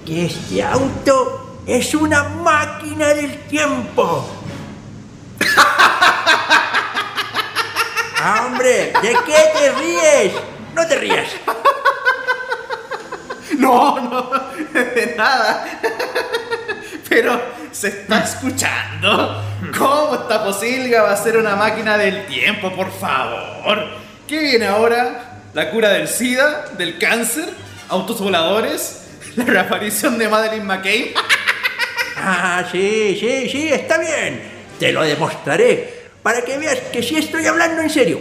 que este auto es una máquina del tiempo. ¡Ah, hombre! ¿De qué te ríes? ¡No te rías! No, de nada. Pero, ¿se está escuchando? ¿Cómo esta posilga va a ser una máquina del tiempo, por favor? ¿Qué viene ahora? ¿La cura del SIDA? ¿Del cáncer? ¿Autos voladores? ¿La reaparición de Madeleine McCain? Ah, sí, está bien. Te lo demostraré. Para que veas que sí estoy hablando en serio.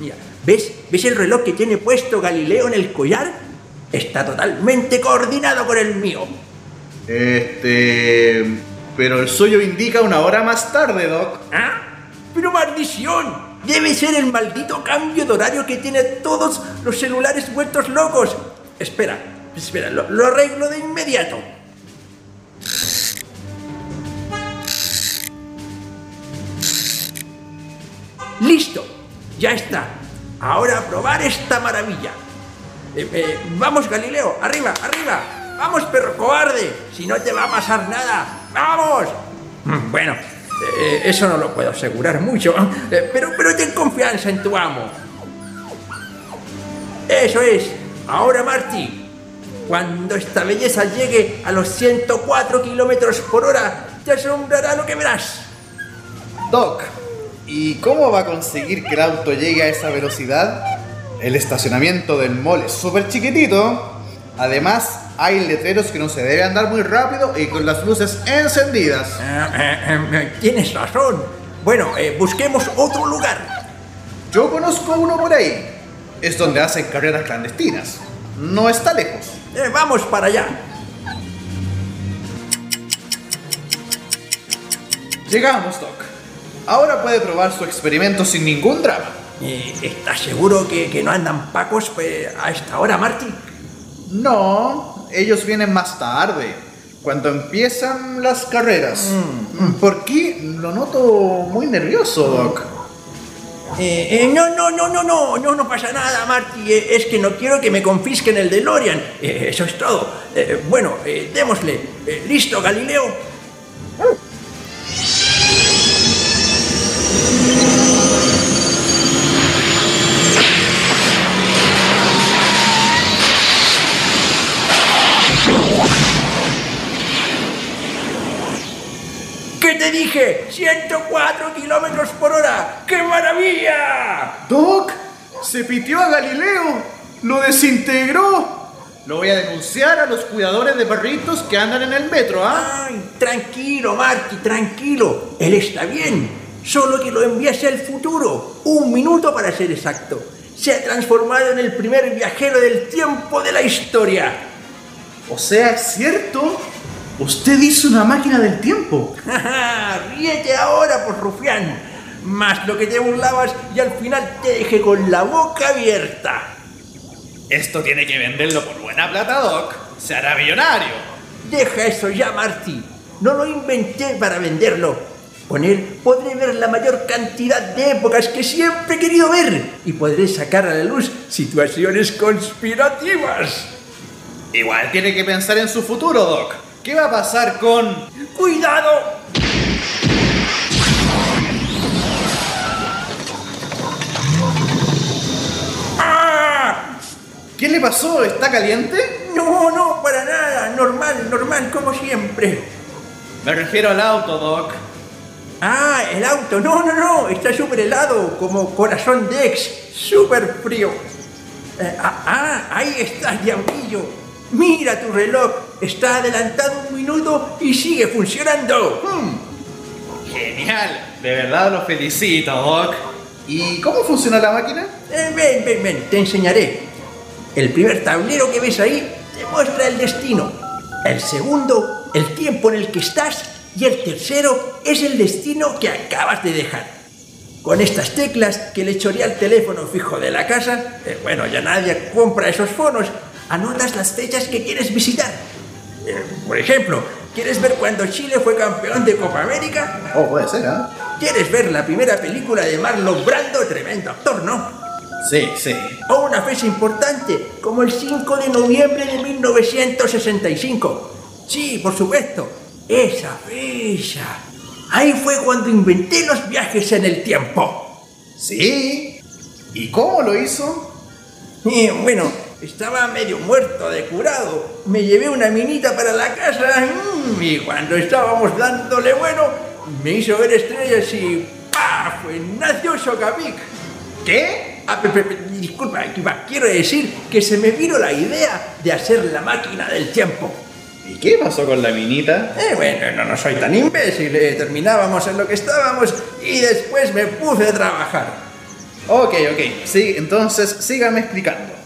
Mira, ¿ves el reloj que tiene puesto Galileo en el collar? Está totalmente coordinado con el mío. Pero el suyo indica una hora más tarde, Doc. ¿Ah? ¡Pero maldición! Debe ser el maldito cambio de horario que tiene todos los celulares vueltos locos. Espera, lo arreglo de inmediato. ¡Listo! ¡Ya está! Ahora a probar esta maravilla. ¡Vamos, Galileo! ¡Arriba, arriba! ¡Vamos, perro cobarde! ¡Si no te va a pasar nada! ¡Vamos! Bueno, eso no lo puedo asegurar mucho, pero ten confianza en tu amo. ¡Eso es! ¡Ahora, Marty! Cuando esta belleza llegue a los 104 kilómetros por hora, te asombrará lo que verás. Doc, ¿y cómo va a conseguir que el auto llegue a esa velocidad? El estacionamiento del mall es súper chiquitito. Además, hay letreros que no se debe andar muy rápido y con las luces encendidas. Tienes razón. Bueno, busquemos otro lugar. Yo conozco uno por ahí. Es donde hacen carreras clandestinas. No está lejos. Vamos para allá. Llegamos, Doc. Ahora puede probar su experimento sin ningún drama. ¿Estás seguro que no andan pacos a esta hora, Marty? No, ellos vienen más tarde, cuando empiezan las carreras. ¿Por qué? Lo noto muy nervioso, Doc. No pasa nada, Marty. Es que no quiero que me confisquen el DeLorean. Eso es todo. Bueno, démosle. ¿Listo, Galileo? ¡Te dije! ¡104 kilómetros por hora! ¡Qué maravilla! ¡Doc! ¡Se pitió a Galileo! ¡Lo desintegró! Lo voy a denunciar a los cuidadores de perritos que andan en el metro, ¿ah? ¡Ay! Tranquilo, Marty, tranquilo. Él está bien. Solo que lo envié hacia el futuro. 1 minuto para ser exacto. Se ha transformado en el primer viajero del tiempo de la historia. O sea, ¿es cierto? ¡Usted hizo una máquina del tiempo! ¡Ríete ahora, por rufián! Más lo que te burlabas y al final te dejé con la boca abierta. Esto tiene que venderlo por buena plata, Doc. ¡Se hará millonario! Deja eso ya, Marty. No lo inventé para venderlo. Con él podré ver la mayor cantidad de épocas que siempre he querido ver y podré sacar a la luz situaciones conspirativas. Igual tiene que pensar en su futuro, Doc. ¿Qué va a pasar con...? ¡Cuidado! ¡Ah! ¿Qué le pasó? ¿Está caliente? No, no, para nada. Normal, normal, como siempre. Me refiero al auto, Doc. Ah, el auto. No, no, no. Está súper helado, como corazón de ex. Súper frío. Ahí está, diablillo. Mira tu reloj. Está adelantado 1 minuto y sigue funcionando. Genial, de verdad lo felicito, Doc. ¿Y cómo funciona la máquina? Ven, te enseñaré. El primer tablero que ves ahí te muestra el destino. El segundo, el tiempo en el que estás. Y el tercero es el destino que acabas de dejar. Con estas teclas que le choré al teléfono fijo de la casa, bueno, ya nadie compra esos fonos, anotas las fechas que quieres visitar. Por ejemplo, ¿quieres ver cuando Chile fue campeón de Copa América? Oh, puede ser, ¿ah? ¿Eh? ¿Quieres ver la primera película de Marlon Brando? Tremendo actor, ¿no? Sí, sí. O una fecha importante, como el 5 de noviembre de 1965. Sí, por supuesto, esa fecha. Ahí fue cuando inventé los viajes en el tiempo. ¿Sí? ¿Y cómo lo hizo? Bueno... Estaba medio muerto de curado. Me llevé una minita para la casa y cuando estábamos dándole bueno, me hizo ver estrellas y ¡pah! Fue Ignacio Socapic. ¿Qué? Disculpa, quiero decir que se me vino la idea de hacer la máquina del tiempo. ¿Y qué pasó con la minita? Bueno, no soy tan imbécil. Terminábamos en lo que estábamos y después me puse a trabajar. Ok. Sí, entonces sígame explicando.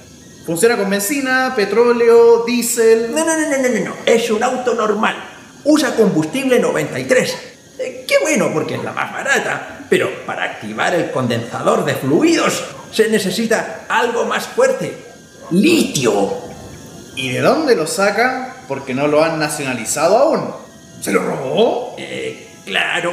Funciona con benzina, petróleo, diésel... No. Es un auto normal. Usa combustible 93. Qué bueno, porque es la más barata. Pero para activar el condensador de fluidos se necesita algo más fuerte. Litio. ¿Y de dónde lo saca? Porque no lo han nacionalizado aún. ¿Se lo robó? Claro.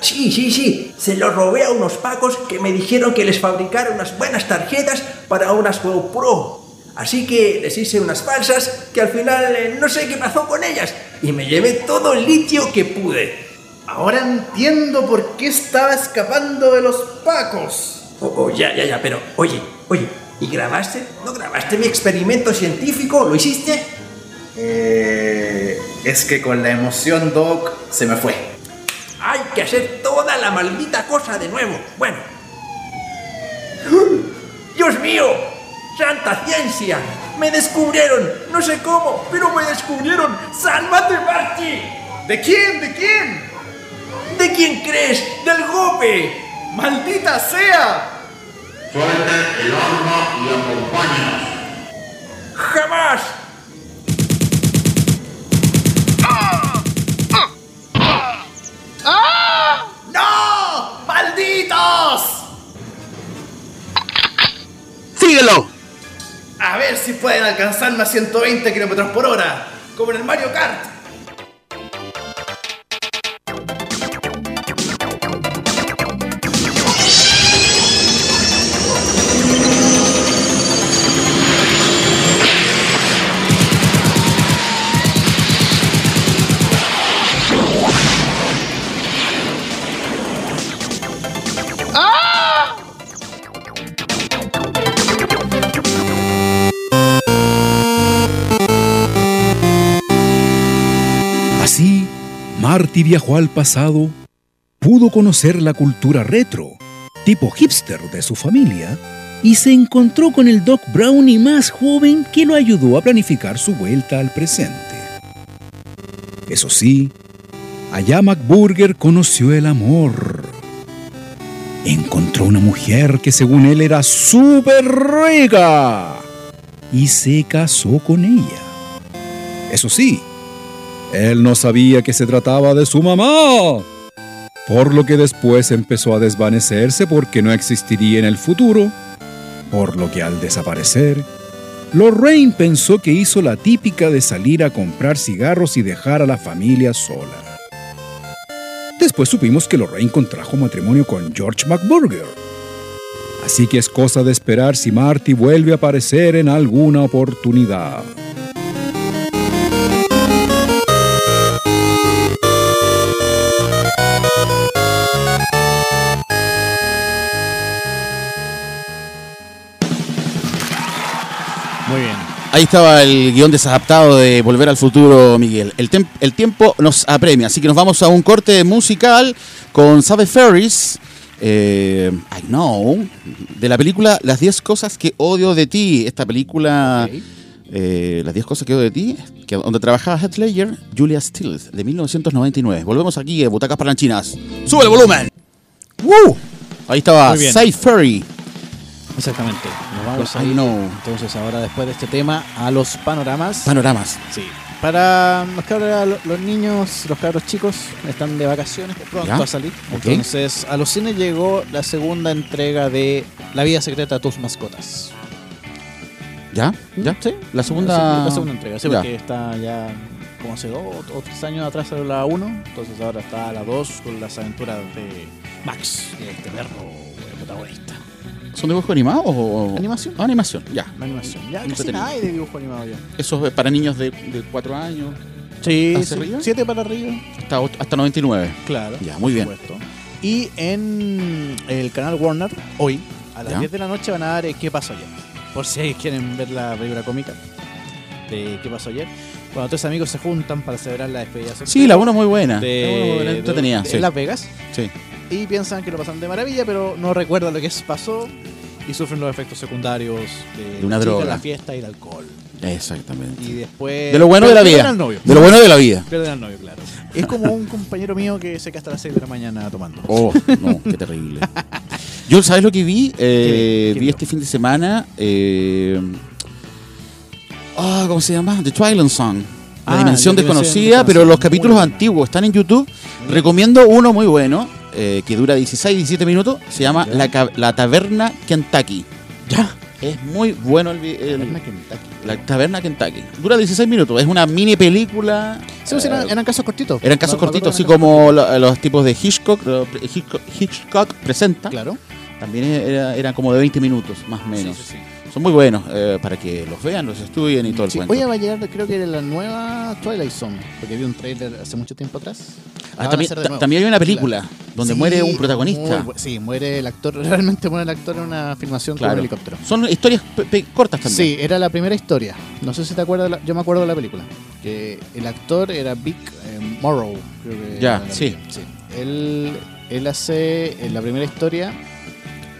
Sí. Se lo robé a unos pacos que me dijeron que les fabricara unas buenas tarjetas para unas GoPro. Así que les hice unas falsas que al final no sé qué pasó con ellas y me llevé todo el litio que pude. Ahora entiendo por qué estaba escapando de los pacos. Ya, pero oye, ¿y grabaste? ¿No grabaste mi experimento científico? ¿Lo hiciste? Es que con la emoción, Doc, se me fue. Hay que hacer toda la maldita cosa de nuevo. Bueno. ¡Dios mío! ¡Santa ciencia! ¡Me descubrieron! No sé cómo, pero me descubrieron. ¡Sálvate, Marty! ¿De quién? ¿De quién crees? ¡Del golpe! ¡Maldita sea! Suelta el arma y acompaña. ¡Jamás! ¡Ah! ¡No! ¡Malditos! ¡Síguelo! A ver si pueden alcanzarme a 120 kilómetros por hora, como en el Mario Kart. Marty viajó al pasado, pudo conocer la cultura retro, tipo hipster de su familia, y se encontró con el Doc Brownie más joven que lo ayudó a planificar su vuelta al presente. Eso sí, allá McBurger conoció el amor. Encontró una mujer que según él era súper rica y se casó con ella. Eso sí, Él no sabía que se trataba de su mamá, por lo que después empezó a desvanecerse porque no existiría en el futuro, por lo que al desaparecer, Lorraine pensó que hizo la típica de salir a comprar cigarros y dejar a la familia sola. Después supimos que Lorraine contrajo matrimonio con George McBurger. Así que es cosa de esperar si Marty vuelve a aparecer en alguna oportunidad. Muy bien. Ahí estaba el guión desadaptado de Volver al Futuro, Miguel. El tiempo nos apremia, así que nos vamos a un corte musical con Save Ferris, I Know, de la película Las 10 cosas que odio de ti. Esta película, okay. Las 10 cosas que odio de ti, que donde trabajaba Heath Ledger, Julia Stiles, de 1999. Volvemos aquí en Butacas Parlanchinas. ¡Sube el volumen! ¡Woo! Ahí estaba Save Ferris. Exactamente. Nos vamos a ir, entonces ahora, después de este tema, a los panoramas. Panoramas. Sí. Para los niños, los cabros chicos, están de vacaciones, pronto va a salir. Okay. Entonces, a los cines llegó la segunda entrega de La vida secreta de tus mascotas. ¿Ya? ¿Ya? Sí. La segunda entrega, sí, porque está ya como hace 2 o 3 años atrás salió la 1, entonces ahora está la 2 con las aventuras de Max, este perro protagonista. ¿Son dibujos animados o...? Animación. Ah, animación, ya. La animación. Ya casi nada hay de dibujo animado ya. Eso es para niños de 4 años. Sí, 7 para arriba. Hasta 99. Claro. Ya, muy bien. Y en el canal Warner, hoy, a las 10 de la noche van a dar ¿Qué pasó ayer? Por si quieren ver la película cómica de ¿Qué pasó ayer? Cuando tres amigos se juntan para celebrar la despedida. Sí, la 1 es muy buena. Entretenida. ¿En Las Vegas? Sí. Y piensan que lo pasan de maravilla, pero no recuerdan lo que pasó y sufren los efectos secundarios de una droga, la fiesta y el alcohol. Exactamente. Y después... De lo bueno de la vida. De lo bueno de la vida. Pierden al novio, claro. Es como un compañero mío que se queda hasta las 6 de la mañana tomando. Oh, no, qué terrible. Yo, ¿sabes lo que vi? Vi este fin de semana... ¿cómo se llama? The Twilight Zone. La dimensión desconocida, pero los capítulos antiguos están en YouTube. Recomiendo uno muy bueno. Que dura 16-17 minutos. Se llama La Taberna Kentucky. ¿Ya? Es muy bueno La Taberna Kentucky. Dura 16 minutos. Es una mini película. Sí, eran casos cortitos. Eran casos cortitos, así como los tipos de Hitchcock presenta. Claro. También eran como de 20 minutos, más o menos. Sí. Son muy buenos para que los vean, los estudien y todo el cuento. Hoy va a llegar, creo que la nueva Twilight Zone, porque vi un trailer hace mucho tiempo atrás. También hay una película donde muere un protagonista. Muere el actor. Realmente muere el actor en una filmación con un helicóptero. Son historias cortas también. Sí, era la primera historia. No sé si te acuerdas. Yo me acuerdo de la película. Que el actor era Vic Morrow. Creo que sí. Él hace en la primera historia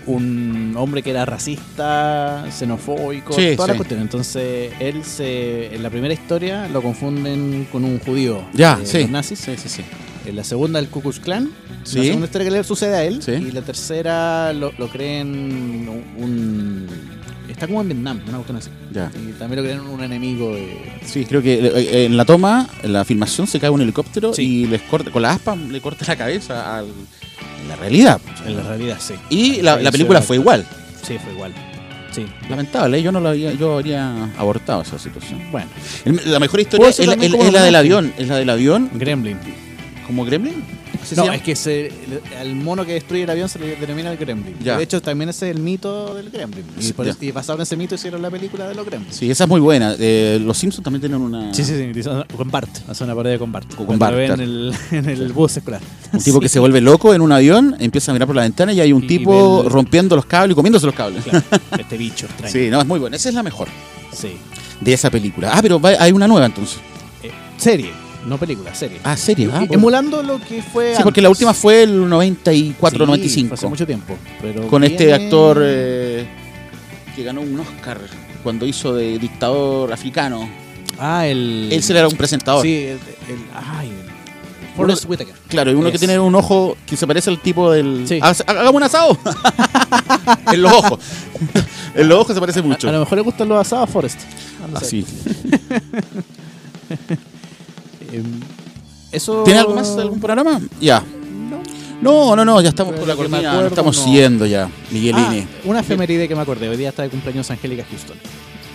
un hombre que era racista, xenofóbico, todas las cuestiones. Entonces, en la primera historia lo confunden con un judío. Los nazis. Sí. En la segunda, el Ku Klux Klan. La segunda historia que le sucede a él. Y la tercera lo creen está como en Vietnam, una cuestión así. Y también lo creen un enemigo de... Sí, creo que en la toma, en la filmación, se cae un helicóptero y les corta, con la aspa le corta la cabeza al... En la realidad, sí. Y la película fue igual. Sí, fue igual. Sí. Lamentable, yo habría abortado esa situación. Bueno. La mejor historia es la del avión. Es la del avión. Gremlin. ¿Cómo Gremlin? No, es que al mono que destruye el avión se le denomina el Gremlin. De hecho, también ese es el mito del Gremlin. Y basaron ese mito hicieron la película de los Gremlins. Sí, esa es muy buena. Los Simpsons también tienen una... Sí. Con Bart. Hacen una parodia con Bart. En el bus escolar. Un tipo que se vuelve loco en un avión, empieza a mirar por la ventana y hay un tipo rompiendo los cables y comiéndose los cables. Claro, este bicho extraño. Sí, no, es muy bueno. Esa es la mejor. Sí. De esa película. Pero hay una nueva entonces. Serie. No película, serie. Serie. Emulando lo que fue antes. Porque la última fue el 94, 95. Hace mucho tiempo. Pero con este actor que ganó un Oscar cuando hizo de dictador africano. Él se le era un presentador. Sí, Forrest Whitaker. Claro, y uno que tiene un ojo que se parece al tipo del... Sí. ¡Hagamos un asado! En los ojos. En los ojos se parece mucho. A lo mejor le gustan los asados a Forrest. Así. Eso... ¿Tiene algo más? ¿Algún programa? Ya. No, ya estamos por la cortina, acuerdo, estamos siguiendo ya, Miguelini. Una efeméride que me acordé, hoy día está de cumpleaños Angélica Huston.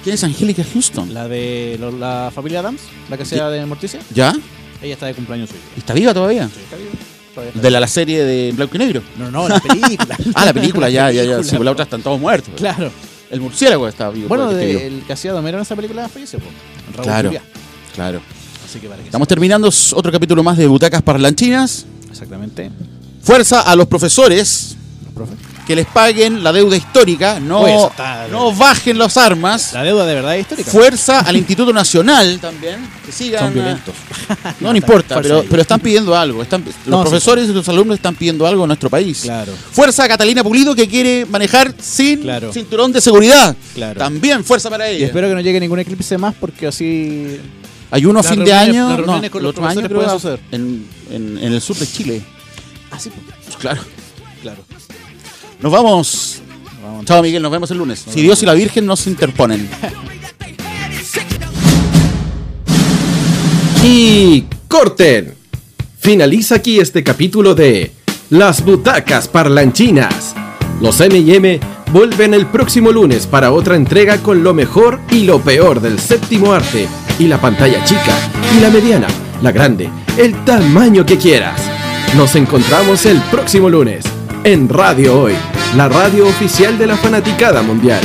¿Quién es Angélica Huston? La de la familia Adams, la que sea de Morticia. ¿Ya? Ella está de cumpleaños hoy día. ¿Está viva todavía? Sí, está viva. Está ¿De la serie de blanco y negro? No, la película. Ah, la película, ya. Sí, la otra están todos muertos. Claro. El murciélago está vivo. Bueno, el que hacía de Homero en esa película falleció. Claro. Así que para que estamos terminando otro capítulo más de Butacas Parlanchinas. Exactamente. Fuerza a los profesores, que les paguen la deuda histórica, no bajen las armas. La deuda de verdad es histórica. Fuerza al Instituto Nacional también, que sigan. Son violentos. No importa, pero están pidiendo algo. Los profesores y los alumnos están pidiendo algo en nuestro país. Claro. Fuerza a Catalina Pulido, que quiere manejar sin cinturón de seguridad. Claro. También fuerza para ella. Y espero que no llegue ningún eclipse más, porque así... Hay uno fin de año, el otro año creo que va a suceder. En el sur de Chile. Así, claro. Nos vamos. Chao, Miguel, nos vemos el lunes. Si Dios y la Virgen no se interponen. Y corten. Finaliza aquí este capítulo de Las Butacas Parlanchinas. Los M&M vuelven el próximo lunes para otra entrega con lo mejor y lo peor del séptimo arte. Y la pantalla chica, y la mediana, la grande, el tamaño que quieras. Nos encontramos el próximo lunes en Radio Hoy, la radio oficial de la fanaticada mundial.